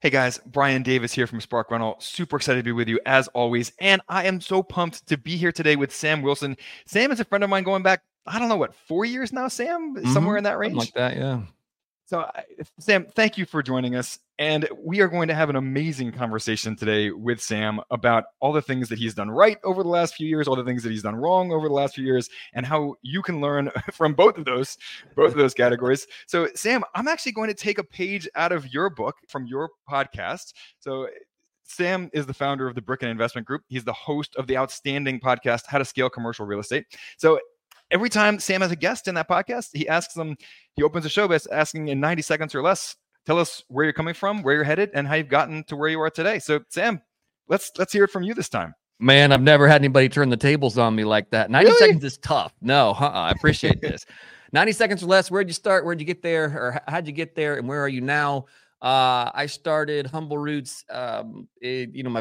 Hey guys, Brian Davis here from Spark Rental. Super excited to be with you as always. And I am so pumped to be here today with Sam Wilson. Sam is a friend of mine going back, I don't know what, 4 years now, Sam? Somewhere in that range? Something like that, yeah. So Sam, thank you for joining us. And we are going to have an amazing conversation today with Sam about all the things that he's done right over the last few years, all the things that he's done wrong over the last few years, and how you can learn from both of those categories. So Sam, I'm actually going to take a page out of your book from your podcast. So Sam is the founder of the Bricken Investment Group. He's the host of the outstanding podcast, How to Scale Commercial Real Estate. So every time Sam has a guest in that podcast, he opens the show by asking in 90 seconds or less, tell us where you're coming from, where you're headed, and how you've gotten to where you are today. So, Sam, let's hear it from you this time. Man, I've never had anybody turn the tables on me like that. 90 really? Seconds is tough. No, I appreciate this. 90 seconds or less, where'd you start? Where'd you get there? Or how'd you get there? And where are you now? I started Humble Roots. My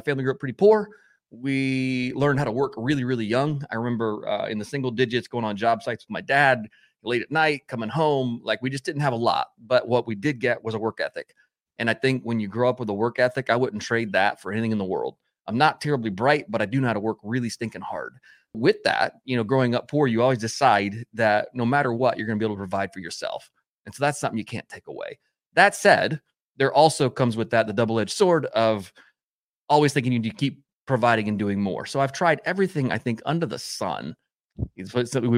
family grew up pretty poor. We learned how to work really, really young. I remember in the single digits going on job sites with my dad, late at night, coming home. Like, we just didn't have a lot, but what we did get was a work ethic. And I think when you grow up with a work ethic, I wouldn't trade that for anything in the world. I'm not terribly bright, but I do know how to work really stinking hard. With that, growing up poor, you always decide that no matter what, you're going to be able to provide for yourself. And so that's something you can't take away. That said, there also comes with that the double-edged sword of always thinking you need to keep providing and doing more. So I've tried everything, I think, under the sun. Somebody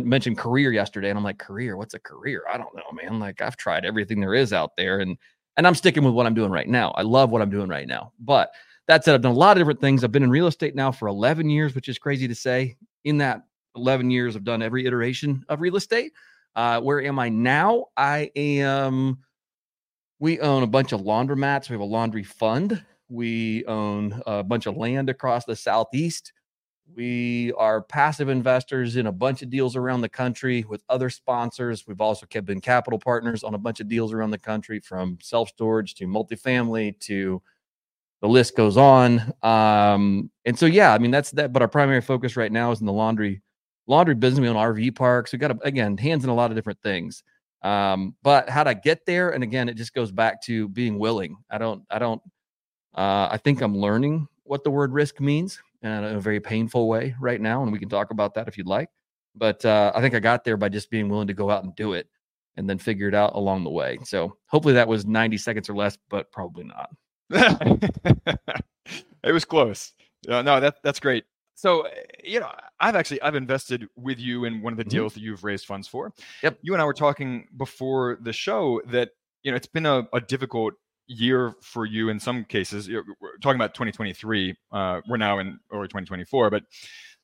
mentioned career yesterday, and I'm like, career? What's a career? I don't know, man. Like, I've tried everything there is out there, and I'm sticking with what I'm doing right now. I love what I'm doing right now. But that said, I've done a lot of different things. I've been in real estate now for 11 years, which is crazy to say. In that 11 years, I've done every iteration of real estate. Where am I now? We own a bunch of laundromats. We have a laundry fund. We own a bunch of land across the Southeast. We are passive investors in a bunch of deals around the country with other sponsors. We've also been capital partners on a bunch of deals around the country, from self-storage to multifamily to the list goes on. That's that. But our primary focus right now is in the laundry business. We own RV parks. We've got, hands in a lot of different things. But how'd I get there? And again, it just goes back to being willing. I think I'm learning what the word risk means in a very painful way right now. And we can talk about that if you'd like. But I think I got there by just being willing to go out and do it and then figure it out along the way. So hopefully that was 90 seconds or less, but probably not. It was close. That's great. So, I've invested with you in one of the deals that you've raised funds for. Yep. You and I were talking before the show that, it's been a difficult year for you in some cases. We're talking about 2023. We're now in or 2024, but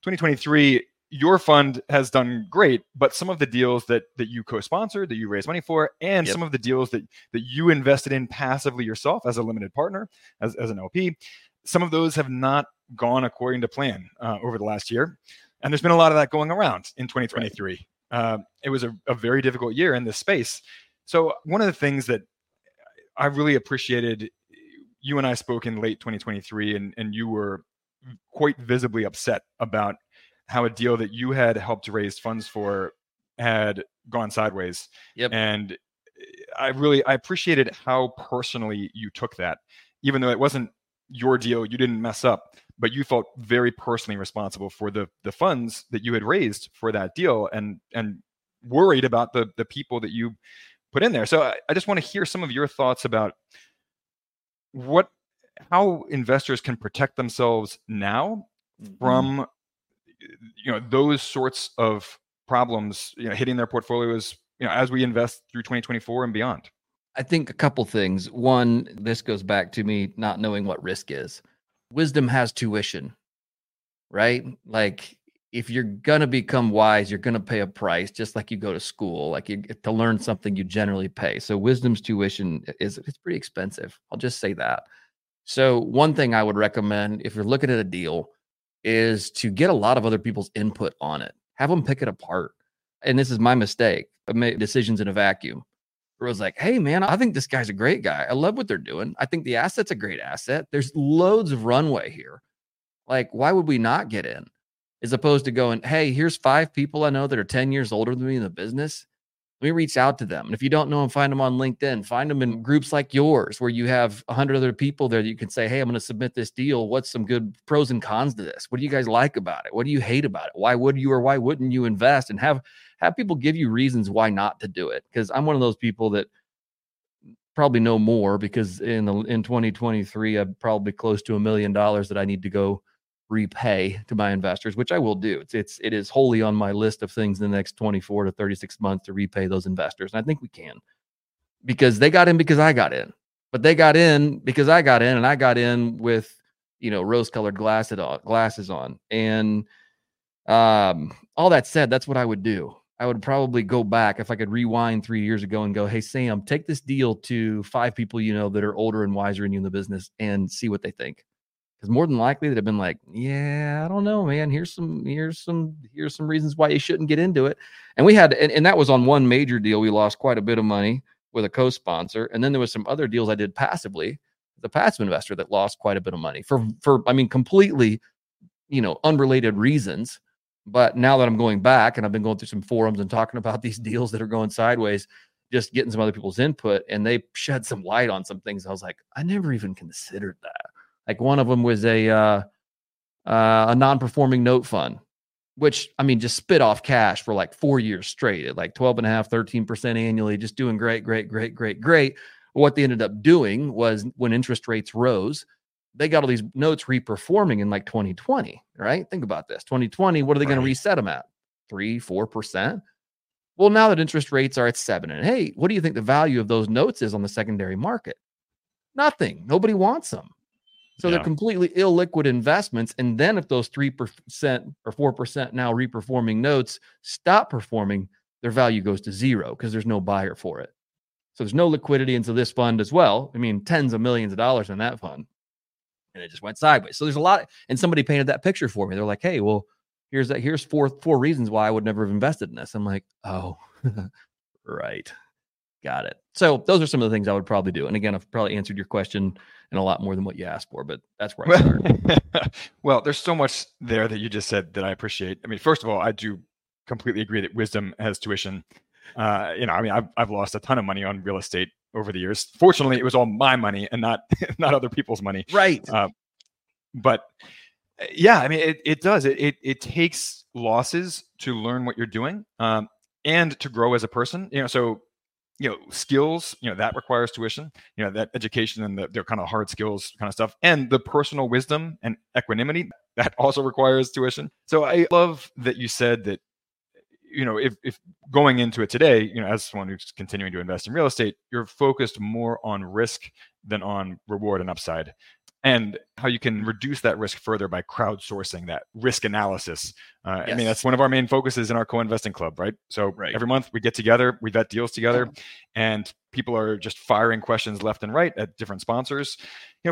2023, your fund has done great, but some of the deals that you co-sponsored, that you raised money for, and some of the deals that you invested in passively yourself as a limited partner, as an LP, some of those have not gone according to plan over the last year. And there's been a lot of that going around in 2023. Right. It was a very difficult year in this space. So one of the things that I really appreciated, you and I spoke in late 2023, and you were quite visibly upset about how a deal that you had helped raise funds for had gone sideways. Yep. And I appreciated how personally you took that, even though it wasn't your deal, you didn't mess up, but you felt very personally responsible for the funds that you had raised for that deal, and worried about the people that you put in there. So I just want to hear some of your thoughts about how investors can protect themselves now from, those sorts of problems, hitting their portfolios, as we invest through 2024 and beyond. I think a couple things. One, this goes back to me not knowing what risk is. Wisdom has tuition, right? Like, if you're going to become wise, you're going to pay a price, just like you go to school, like you get to learn something, you generally pay. So wisdom's tuition it's pretty expensive. I'll just say that. So one thing I would recommend if you're looking at a deal is to get a lot of other people's input on it. Have them pick it apart. And this is my mistake. I made decisions in a vacuum. Where I was like, hey, man, I think this guy's a great guy. I love what they're doing. I think the asset's a great asset. There's loads of runway here. Like, why would we not get in? As opposed to going, hey, here's 5 people I know that are 10 years older than me in the business. Let me reach out to them. And if you don't know them, find them on LinkedIn. Find them in groups like yours where you have 100 other people there that you can say, hey, I'm going to submit this deal. What's some good pros and cons to this? What do you guys like about it? What do you hate about it? Why would you or why wouldn't you invest? And have people give you reasons why not to do it. Because I'm one of those people that probably know more because in 2023, I'm probably close to $1 million that I need to go repay to my investors, which I will do. It is wholly on my list of things in the next 24 to 36 months to repay those investors. And I think we can, because they got in because I got in, but they got in because I got in, and I got in with, you know, rose-colored glasses on. And all that said, that's what I would do. I would probably go back if I could rewind 3 years ago and go, hey, Sam, take this deal to 5 people you know that are older and wiser than you in the business and see what they think. Because more than likely they'd have been like, yeah, I don't know, man. Here's some reasons why you shouldn't get into it. And we had, and that was on one major deal. We lost quite a bit of money with a co-sponsor. And then there was some other deals I did passively, the passive investor that lost quite a bit of money for I mean, completely, you know, unrelated reasons. But now that I'm going back and I've been going through some forums and talking about these deals that are going sideways, just getting some other people's input, and they shed some light on some things. I was like, I never even considered that. Like one of them was a non-performing note fund, which, I mean, just spit off cash for like 4 years straight at like 12.5%, 13% annually, just doing great. What they ended up doing was when interest rates rose, they got all these notes reperforming in like 2020, right? Think about this. 2020, what are they going to reset them at? 3-4%. Well, now that interest rates are at 7 and 8, what do you think the value of those notes is on the secondary market? Nothing. Nobody wants them. So yeah. They're completely illiquid investments. And then if those 3% or 4% now reperforming notes stop performing, their value goes to zero because there's no buyer for it. So there's no liquidity into this fund as well. I mean, tens of millions of dollars in that fund. And it just went sideways. So there's a lot. And somebody painted that picture for me. They're like, hey, well, here's four reasons why I would never have invested in this. I'm like, oh, right. Got it. So those are some of the things I would probably do. And again, I've probably answered your question in a lot more than what you asked for, but that's where I started. Well, there's so much there that you just said that I appreciate. I mean, first of all, I do completely agree that wisdom has tuition. I mean, I've lost a ton of money on real estate over the years. Fortunately, it was all my money and not other people's money. Right. But yeah, I mean, it does. It takes losses to learn what you're doing and to grow as a person. So skills, that requires tuition, that education and their kind of hard skills kind of stuff, and the personal wisdom and equanimity that also requires tuition. So I love that you said that, if going into it today, as someone who's continuing to invest in real estate, you're focused more on risk than on reward and upside, and how you can reduce that risk further by crowdsourcing that risk analysis. Yes. I mean, that's one of our main focuses in our co-investing club, right? So Every month we get together, we vet deals together, and people are just firing questions left and right at different sponsors,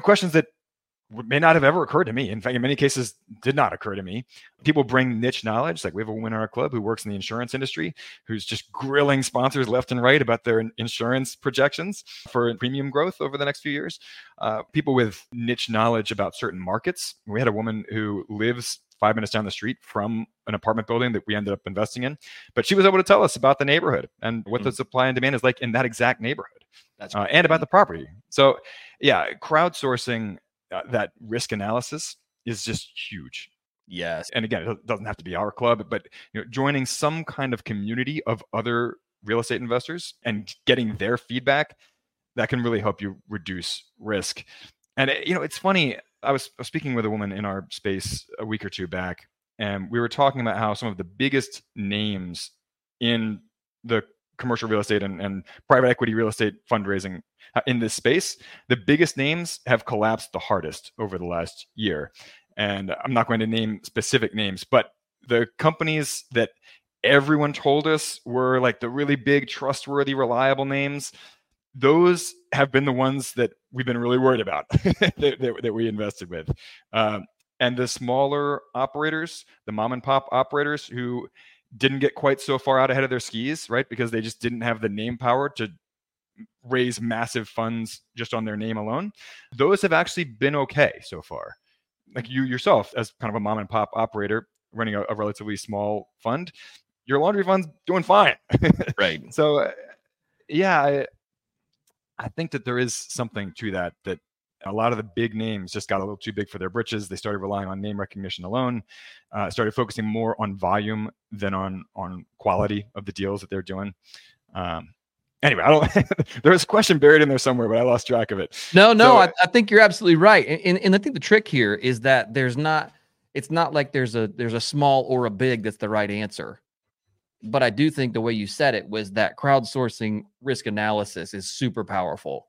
questions that may not have ever occurred to me. In fact, in many cases, did not occur to me. People bring niche knowledge. Like we have a woman in our club who works in the insurance industry, who's just grilling sponsors left and right about their insurance projections for premium growth over the next few years. People with niche knowledge about certain markets. We had a woman who lives 5 minutes down the street from an apartment building that we ended up investing in, but she was able to tell us about the neighborhood and what the supply and demand is like in that exact neighborhood. That's and about the property. So yeah, crowdsourcing that risk analysis is just huge. Yes. And again, it doesn't have to be our club, but joining some kind of community of other real estate investors and getting their feedback, that can really help you reduce risk. And it's funny, I was speaking with a woman in our space a week or two back, and we were talking about how some of the biggest names in the commercial real estate and private equity real estate fundraising in this space, the biggest names have collapsed the hardest over the last year. And I'm not going to name specific names, but the companies that everyone told us were like the really big, trustworthy, reliable names, those have been the ones that we've been really worried about that we invested with. And the smaller operators, the mom and pop operators who didn't get quite so far out ahead of their skis, right? Because they just didn't have the name power to raise massive funds just on their name alone. Those have actually been okay so far. Like you yourself, as kind of a mom and pop operator running a relatively small fund, your laundry fund's doing fine. Right. So yeah, I think that there is something to that a lot of the big names just got a little too big for their britches. They started relying on name recognition alone, started focusing more on volume than on quality of the deals that they're doing. Anyway, I don't. There was a question buried in there somewhere, but I lost track of it. No, so, I think you're absolutely right, and I think the trick here is that there's not. It's not like there's a small or a big that's the right answer. But I do think the way you said it was that crowdsourcing risk analysis is super powerful,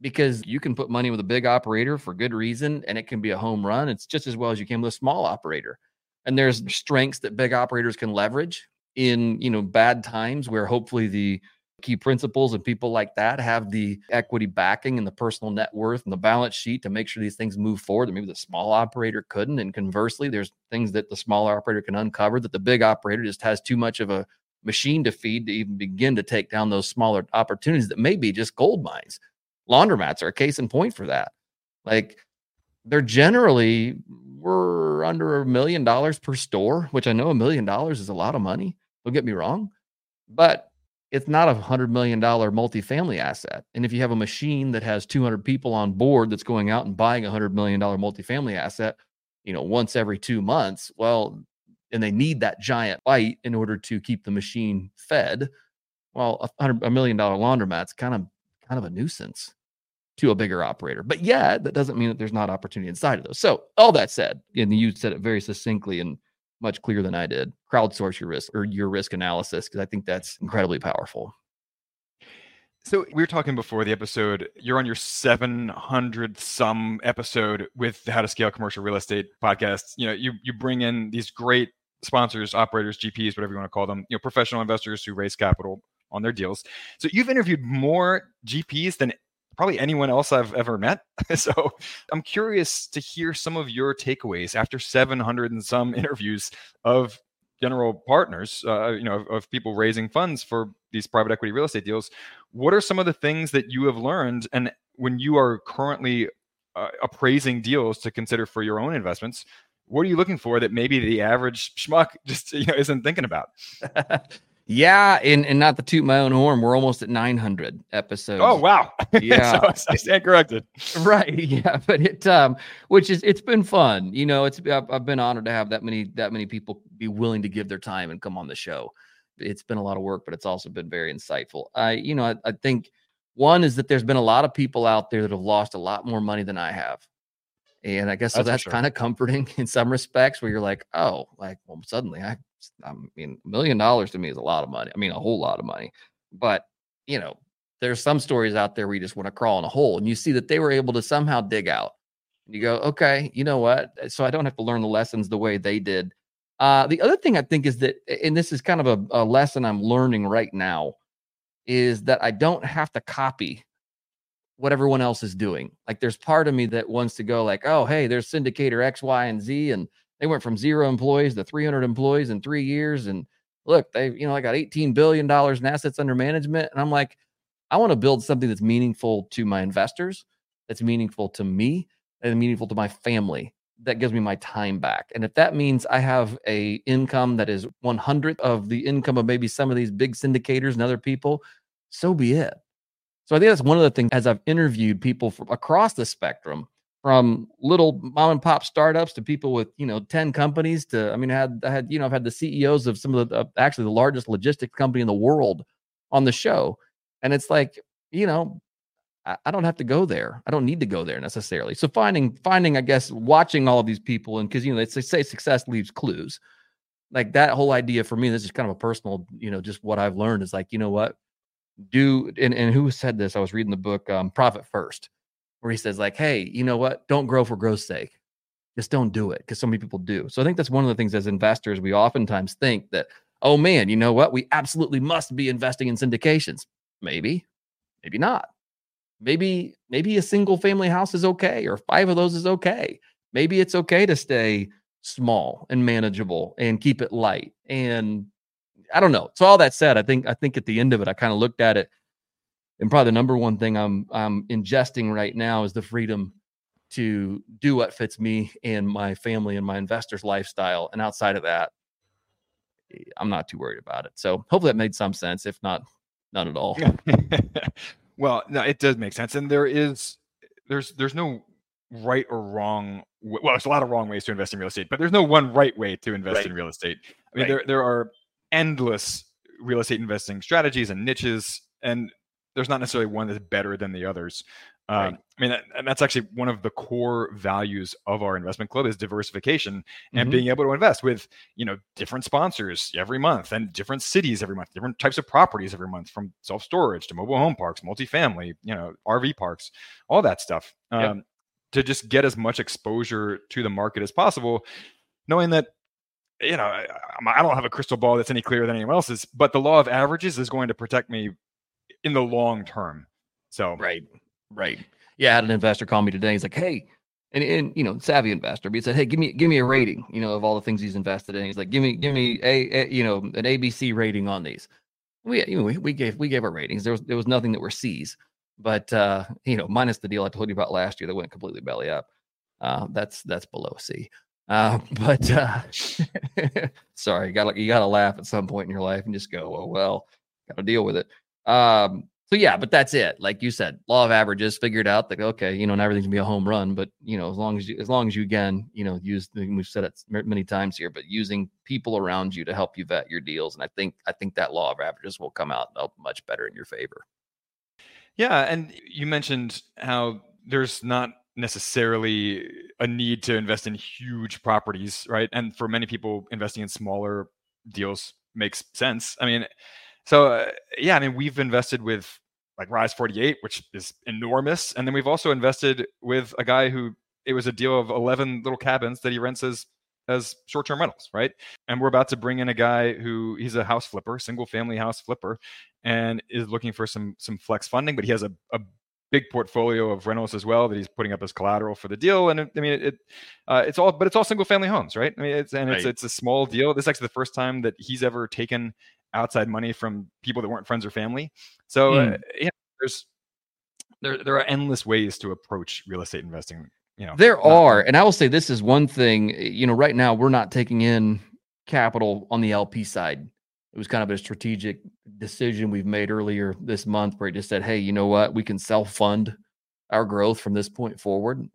because you can put money with a big operator for good reason, and it can be a home run. It's just as well as you can with a small operator, and there's strengths that big operators can leverage in bad times where hopefully the key principals and people like that have the equity backing and the personal net worth and the balance sheet to make sure these things move forward. And maybe the small operator couldn't. And conversely, there's things that the smaller operator can uncover that the big operator just has too much of a machine to feed to even begin to take down those smaller opportunities that may be just gold mines. Laundromats are a case in point for that. Like they're generally, we're under $1 million per store, which I know $1 million is a lot of money. Don't get me wrong, but it's not $100 million multifamily asset. And if you have a machine that has 200 people on board, that's going out and buying $100 million multifamily asset, once every 2 months, well, and they need that giant bite in order to keep the machine fed. Well, $100 million laundromat's kind of a nuisance to a bigger operator, but that doesn't mean that there's not opportunity inside of those. So all that said, and you said it very succinctly and much clearer than I did, crowdsource your risk or your risk analysis, because I think that's incredibly powerful. So we were talking before the episode, you're on your 700 some episode with the How to Scale Commercial Real Estate podcast. You bring in these great sponsors, operators, GPs, whatever you want to call them, professional investors who raise capital on their deals. So you've interviewed more GPs than probably anyone else I've ever met. So I'm curious to hear some of your takeaways after 700 and some interviews of general partners, of people raising funds for these private equity real estate deals. What are some of the things that you have learned? And when you are currently appraising deals to consider for your own investments, what are you looking for that maybe the average schmuck just isn't thinking about? Yeah, and not to toot my own horn, we're almost at 900 episodes. Oh wow! Yeah, so I stand corrected. Right? Yeah, but it it's been fun. I've been honored to have that many people be willing to give their time and come on the show. It's been a lot of work, but it's also been very insightful. I think one is that there's been a lot of people out there that have lost a lot more money than I have, and I guess that's kind of comforting in some respects, where you're like, suddenly $1 million to me is a lot of money. I mean, a whole lot of money. But, there's some stories out there where you just want to crawl in a hole, and you see that they were able to somehow dig out. And you go, okay, you know what? So I don't have to learn the lessons the way they did. The other thing I think is that, and this is kind of a lesson I'm learning right now, is that I don't have to copy what everyone else is doing. Like there's part of me that wants to go like, oh, hey, there's syndicator X, Y, and Z, and they went from 0 employees to 300 employees in 3 years. And look, they, I got $18 billion in assets under management. And I'm like, I want to build something that's meaningful to my investors, that's meaningful to me, and meaningful to my family, that gives me my time back. And if that means I have a income that is 100th of the income of maybe some of these big syndicators and other people, so be it. So I think that's one of the things, as I've interviewed people from across the spectrum, from little mom and pop startups to people with, 10 companies to, I've had the CEOs of some of the, actually the largest logistics company in the world on the show. And it's like, I don't have to go there. I don't need to go there necessarily. So finding, I guess, watching all of these people, and cause they say success leaves clues, like that whole idea for me, this is kind of a personal, just what I've learned is like, what do, and who said this? I was reading the book, Profit First, where he says like, hey, don't grow for growth's sake. just don't do it, because so many people do. So I think that's one of the things as investors, we oftentimes think that, oh man, you know what? We absolutely must be investing in syndications. Maybe, maybe not. Maybe a single family house is okay, or 5 of those is okay. Maybe it's okay to stay small and manageable and keep it light. And I don't know. So all that said, I think at the end of it, I kind of looked at it, and probably the number one thing I'm ingesting right now is the freedom to do what fits me and my family and my investors' lifestyle. And outside of that, I'm not too worried about it. So hopefully that made some sense. If not, none at all. Well, no, it does make sense. And there's no right or wrong. Well, there's a lot of wrong ways to invest in real estate, but there's no one right way to invest in real estate. I mean, there are endless real estate investing strategies and niches, and there's not necessarily one that's better than the others. I mean, and that's actually one of the core values of our investment club is diversification and being able to invest with, you know, different sponsors every month and different cities every month, different types of properties every month, from self-storage to mobile home parks, multifamily, you know, RV parks, all that stuff, to just get as much exposure to the market as possible, knowing that, you know, I don't have a crystal ball that's any clearer than anyone else's, but the law of averages is going to protect me in the long term. So, right. Yeah. I had an investor call me today. He's like, hey, and you know, savvy investor, but he said, hey, give me a rating, you know, of all the things he's invested in. He's like, give me a you know, an ABC rating on these. We gave our ratings. There was nothing that were C's, but you know, minus the deal I told you about last year that went completely belly up. That's below C. But sorry, you gotta laugh at some point in your life and just go, oh well, gotta deal with it. So yeah, but that's it. Like you said, law of averages, figured out that, okay, you know, and everything's gonna be a home run, but you know, as long as you again, you know, we've said it many times here, but using people around you to help you vet your deals. And I think that law of averages will come out much better in your favor. Yeah. And you mentioned how there's not necessarily a need to invest in huge properties, right? And for many people, investing in smaller deals makes sense. I mean, So we've invested with like Rise 48, which is enormous. And then we've also invested with a guy who, it was a deal of 11 little cabins that he rents as short-term rentals, right? And we're about to bring in a guy who, he's a house flipper, single family house flipper, and is looking for some flex funding, but he has a big portfolio of rentals as well that he's putting up as collateral for the deal. And I mean, it's all single family homes, right? I mean, it's a small deal. This is actually the first time that he's ever taken outside money from people that weren't friends or family. So yeah, there are endless ways to approach real estate investing. You know, there are, and I will say this is one thing. You know, right now we're not taking in capital on the LP side. It was kind of a strategic decision we've made earlier this month, where it just said, hey, you know what, we can self-fund our growth from this point forward.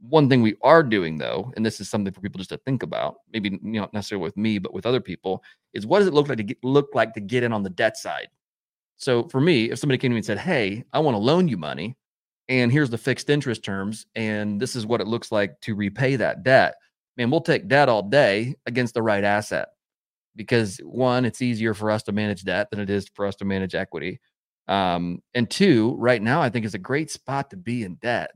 One thing we are doing, though, and this is something for people just to think about, maybe, you know, not necessarily with me, but with other people, is what does it look like to get in on the debt side? So for me, if somebody came to me and said, hey, I want to loan you money, and here's the fixed interest terms, and this is what it looks like to repay that debt, man, we'll take debt all day against the right asset. Because one, it's easier for us to manage debt than it is for us to manage equity. And two, right now, I think it's a great spot to be in debt.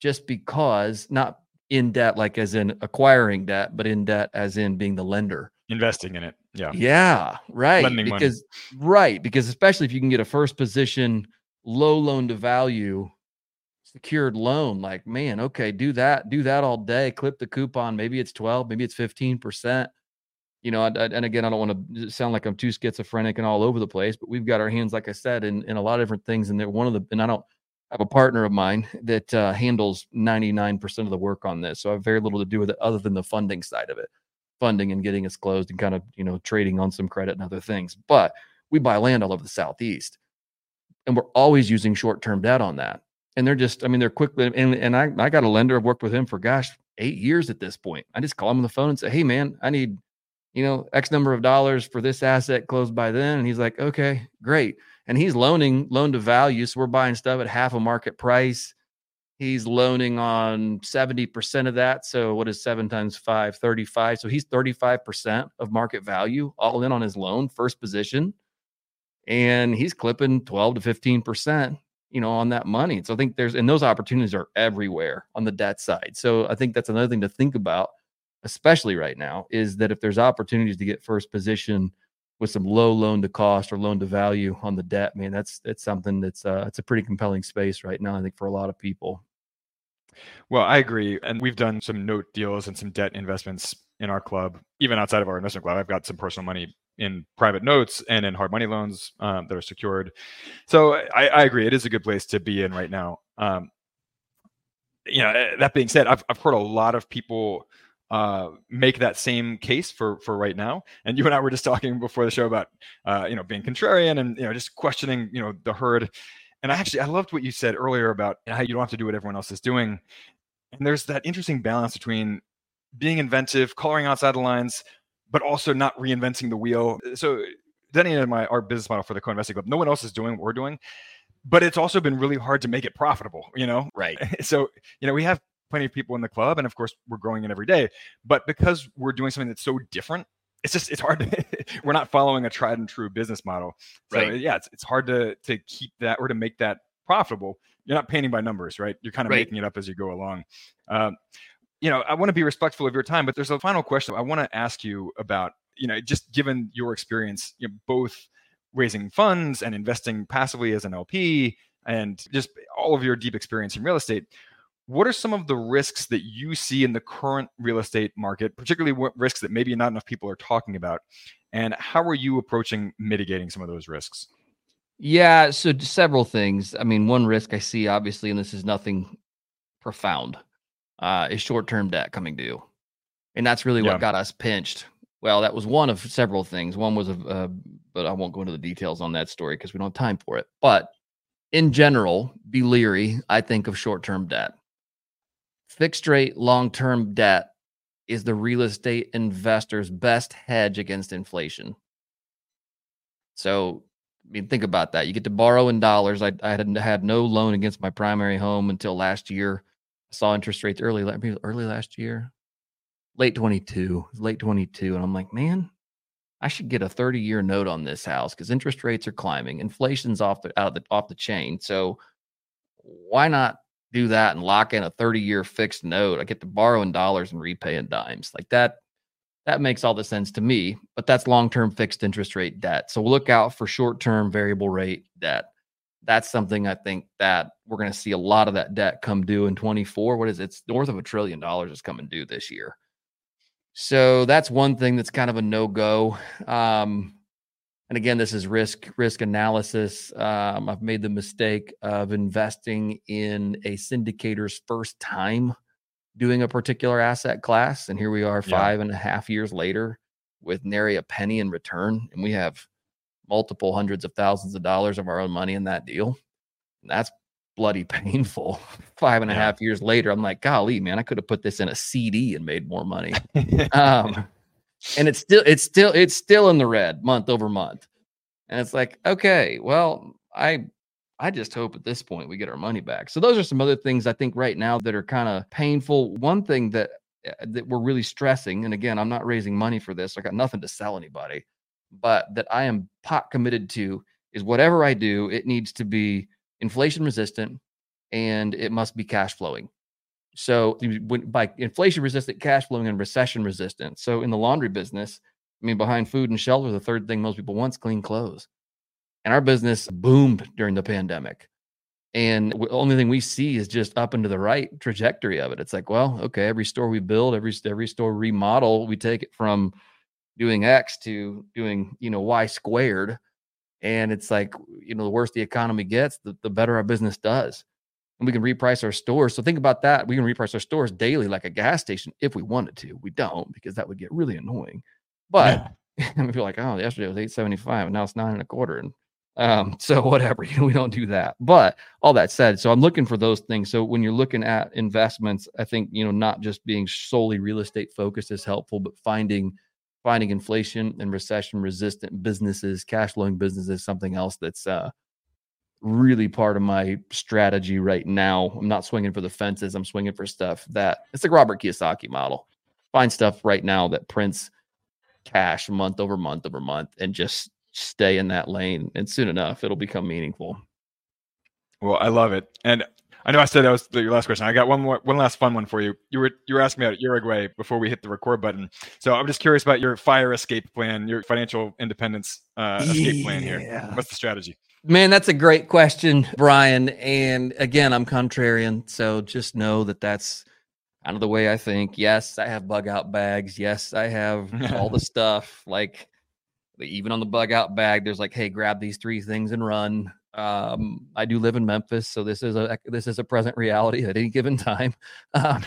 Just because, not in debt like as in acquiring debt, but in debt as in being the lender. Investing in it. Yeah. Yeah. Right. Lending money. Right. Because especially if you can get a first position, low loan to value, secured loan, like, man, okay, do that all day, clip the coupon. Maybe it's 12, maybe it's 15%. You know, and again, I don't want to sound like I'm too schizophrenic and all over the place, but we've got our hands, like I said, in a lot of different things. And they're I have a partner of mine that handles 99% of the work on this. So I have very little to do with it other than the funding side of it, funding and getting us closed and kind of, you know, trading on some credit and other things. But we buy land all over the Southeast, and we're always using short-term debt on that. And they're just, I mean, they're quickly, and I got a lender. I've worked with him for, gosh, 8 years at this point. I just call him on the phone and say, hey man, I need, you know, X number of dollars for this asset closed by then. And he's like, okay, great. And he's loan to value. So we're buying stuff at half a market price. He's loaning on 70% of that. So what is 7 times 5, 35. So he's 35% of market value all in on his loan, first position. And he's clipping 12 to 15%, you know, on that money. And so I think there's, and those opportunities are everywhere on the debt side. So I think that's another thing to think about, especially right now, is that if there's opportunities to get first position with some low loan to cost or loan to value on the debt, man, that's something that's it's a pretty compelling space right now, I think, for a lot of people. Well, I agree. And we've done some note deals and some debt investments in our club, even outside of our investment club. I've got some personal money in private notes and in hard money loans that are secured. So I agree. It is a good place to be in right now. You know, that being said, I've heard a lot of people make that same case for right now. And you and I were just talking before the show about, you know, being contrarian and, you know, just questioning, you know, the herd. And I loved what you said earlier about how you don't have to do what everyone else is doing. And there's that interesting balance between being inventive, coloring outside the lines, but also not reinventing the wheel. So Denny and our business model for the co-investing club, no one else is doing what we're doing, but it's also been really hard to make it profitable, you know? Right. So, you know, we have plenty of people in the club and of course we're growing it every day, but because we're doing something that's so different, it's hard to, we're not following a tried and true business model. So right. Yeah, it's hard to keep that or to make that profitable. You're not painting by numbers, right? You're kind of making it up as you go along. You know, I want to be respectful of your time, but there's a final question I want to ask you about, you know, just given your experience, you know, both raising funds and investing passively as an LP and just all of your deep experience in real estate. What are some of the risks that you see in the current real estate market, particularly what risks that maybe not enough people are talking about? And how are you approaching mitigating some of those risks? Yeah, so several things. I mean, one risk I see, obviously, and this is nothing profound, is short-term debt coming due. And that's really what got us pinched. Well, that was one of several things. One was, but I won't go into the details on that story because we don't have time for it. But in general, be leery, I think, of short-term debt. Fixed rate long-term debt is the real estate investor's best hedge against inflation. So, I mean, think about that. You get to borrow in dollars. I had no loan against my primary home until last year. I saw interest rates early last year, late 22. And I'm like, man, I should get a 30-year note on this house because interest rates are climbing. Inflation's off the chain. So why not do that and lock in a 30-year fixed note? I get to borrow in dollars and repay in dimes. Like that makes all the sense to me, but that's long-term fixed interest rate debt. So look out for short-term variable rate debt. That's something I think that we're going to see a lot of that debt come due in 24. What is it? It's north of $1 trillion is coming due this year. So that's one thing that's kind of a no-go. And again, this is risk analysis. I've made the mistake of investing in a syndicator's first time doing a particular asset class. And here we are 5.5 years later with nary a penny in return. And we have multiple hundreds of thousands of dollars of our own money in that deal. And that's bloody painful. 5.5 years later, I'm like, golly, man, I could have put this in a CD and made more money. And it's still in the red month over month. And it's like, okay, well, I just hope at this point we get our money back. So those are some other things I think right now that are kind of painful. One thing that we're really stressing, and again, I'm not raising money for this. I got nothing to sell anybody, but that I am pot committed to is whatever I do, it needs to be inflation resistant and it must be cash flowing. So by inflation resistant, cash flowing, and recession resistant. So in the laundry business, I mean, behind food and shelter, the third thing most people want is clean clothes. And our business boomed during the pandemic. And the only thing we see is just up into the right trajectory of it. It's like, well, okay, every store we build, every store remodel, we take it from doing X to doing, you know, Y squared. And it's like, you know, the worse the economy gets, the better our business does. And we can reprice our stores. So think about that. We can reprice our stores daily like a gas station if we wanted to. We don't, because that would get really annoying. But I feel like, oh, yesterday it was $8.75 and now it's $9.25. And so whatever, you know, we don't do that. But all that said, so I'm looking for those things. So when you're looking at investments, I think, you know, not just being solely real estate focused is helpful, but finding inflation and recession resistant businesses, cash flowing businesses, something else that's really part of my strategy right now. I'm not swinging for the fences. I'm swinging for stuff that it's like Robert Kiyosaki model. Find stuff right now that prints cash month over month over month and just stay in that lane. And soon enough, it'll become meaningful. Well, I love it. And I know I said that was your last question. I got one last fun one for you. You were asking me about Uruguay before we hit the record button. So I'm just curious about your fire escape plan, your financial independence escape plan here. What's the strategy? Man, that's a great question, Brian. And again, I'm contrarian. So just know that that's kind of the way I think. Yes, I have bug out bags. Yes, I have all the stuff. Like even on the bug out bag, there's like, hey, grab these three things and run. I do live in Memphis, so this is a present reality at any given time. So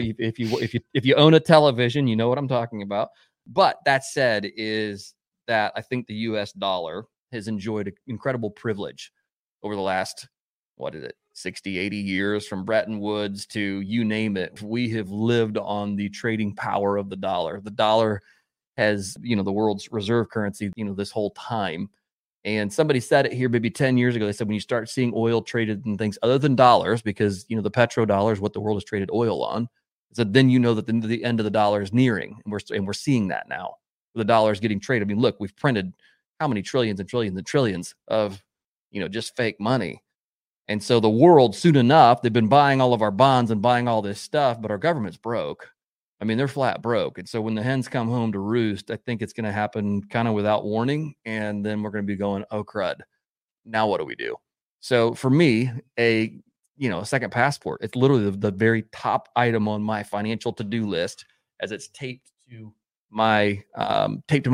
if you own a television, you know what I'm talking about. But that said, is that I think the U.S. dollar has enjoyed an incredible privilege over the last 60, 80 years, from Bretton Woods to you name it. We have lived on the trading power of the dollar. The dollar has, the world's reserve currency, this whole time. And somebody said it here maybe 10 years ago. They said when you start seeing oil traded in things other than dollars, because, the petrodollar is what the world has traded oil on. So then you know that the end of the dollar is nearing. And we're seeing that now. The dollar is getting traded. I mean, look, we've printed how many trillions and trillions and trillions of, just fake money. And so the world, soon enough, they've been buying all of our bonds and buying all this stuff, but our government's broke. I mean, they're flat broke. And so when the hens come home to roost, I think it's going to happen kind of without warning. And then we're going to be going, oh, crud. Now what do we do? So for me, a second passport, it's literally the very top item on my financial to-do list, as it's taped to my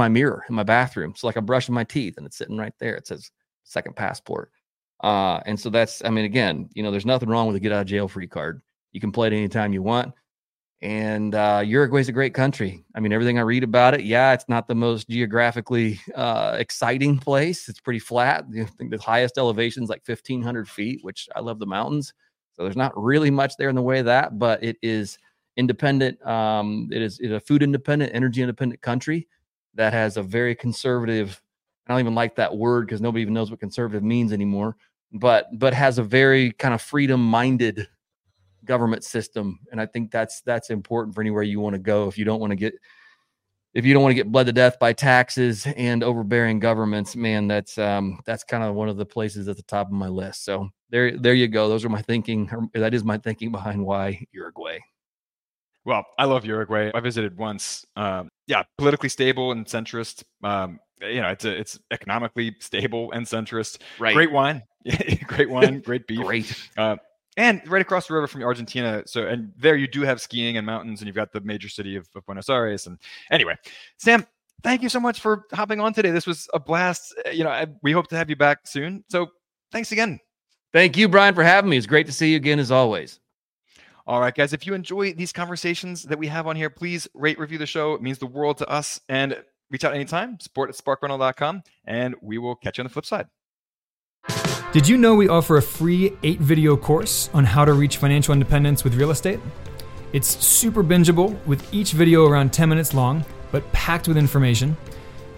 mirror in my bathroom. So like I'm brushing my teeth and it's sitting right there. It says second passport. And so that's, I mean, again, there's nothing wrong with a get out of jail free card. You can play it anytime you want. And Uruguay is a great country. I mean, everything I read about it, it's not the most geographically exciting place. It's pretty flat. I think the highest elevation is like 1,500 feet, which I love the mountains. So there's not really much there in the way of that, but it is independent. It is a food independent, energy independent country that has a very conservative, I don't even like that word because nobody even knows what conservative means anymore, but has a very kind of freedom-minded government system. And I think that's important for anywhere you want to go. If you don't want to get bled to death by taxes and overbearing governments, man, that's kind of one of the places at the top of my list. So there you go. That is my thinking behind why Uruguay. Well, I love Uruguay. I visited once. Politically stable and centrist. It's economically stable and centrist. Right. Great wine, great beef. Great. And right across the river from Argentina. So, and there you do have skiing and mountains, and you've got the major city of Buenos Aires. And anyway, Sam, thank you so much for hopping on today. This was a blast. We hope to have you back soon. So thanks again. Thank you, Brian, for having me. It's great to see you again, as always. All right, guys, if you enjoy these conversations that we have on here, please rate, review the show. It means the world to us. And reach out anytime, support@sparkrental.com, and we will catch you on the flip side. Did you know we offer a free 8-video course on how to reach financial independence with real estate? It's super bingeable, with each video around 10 minutes long, but packed with information.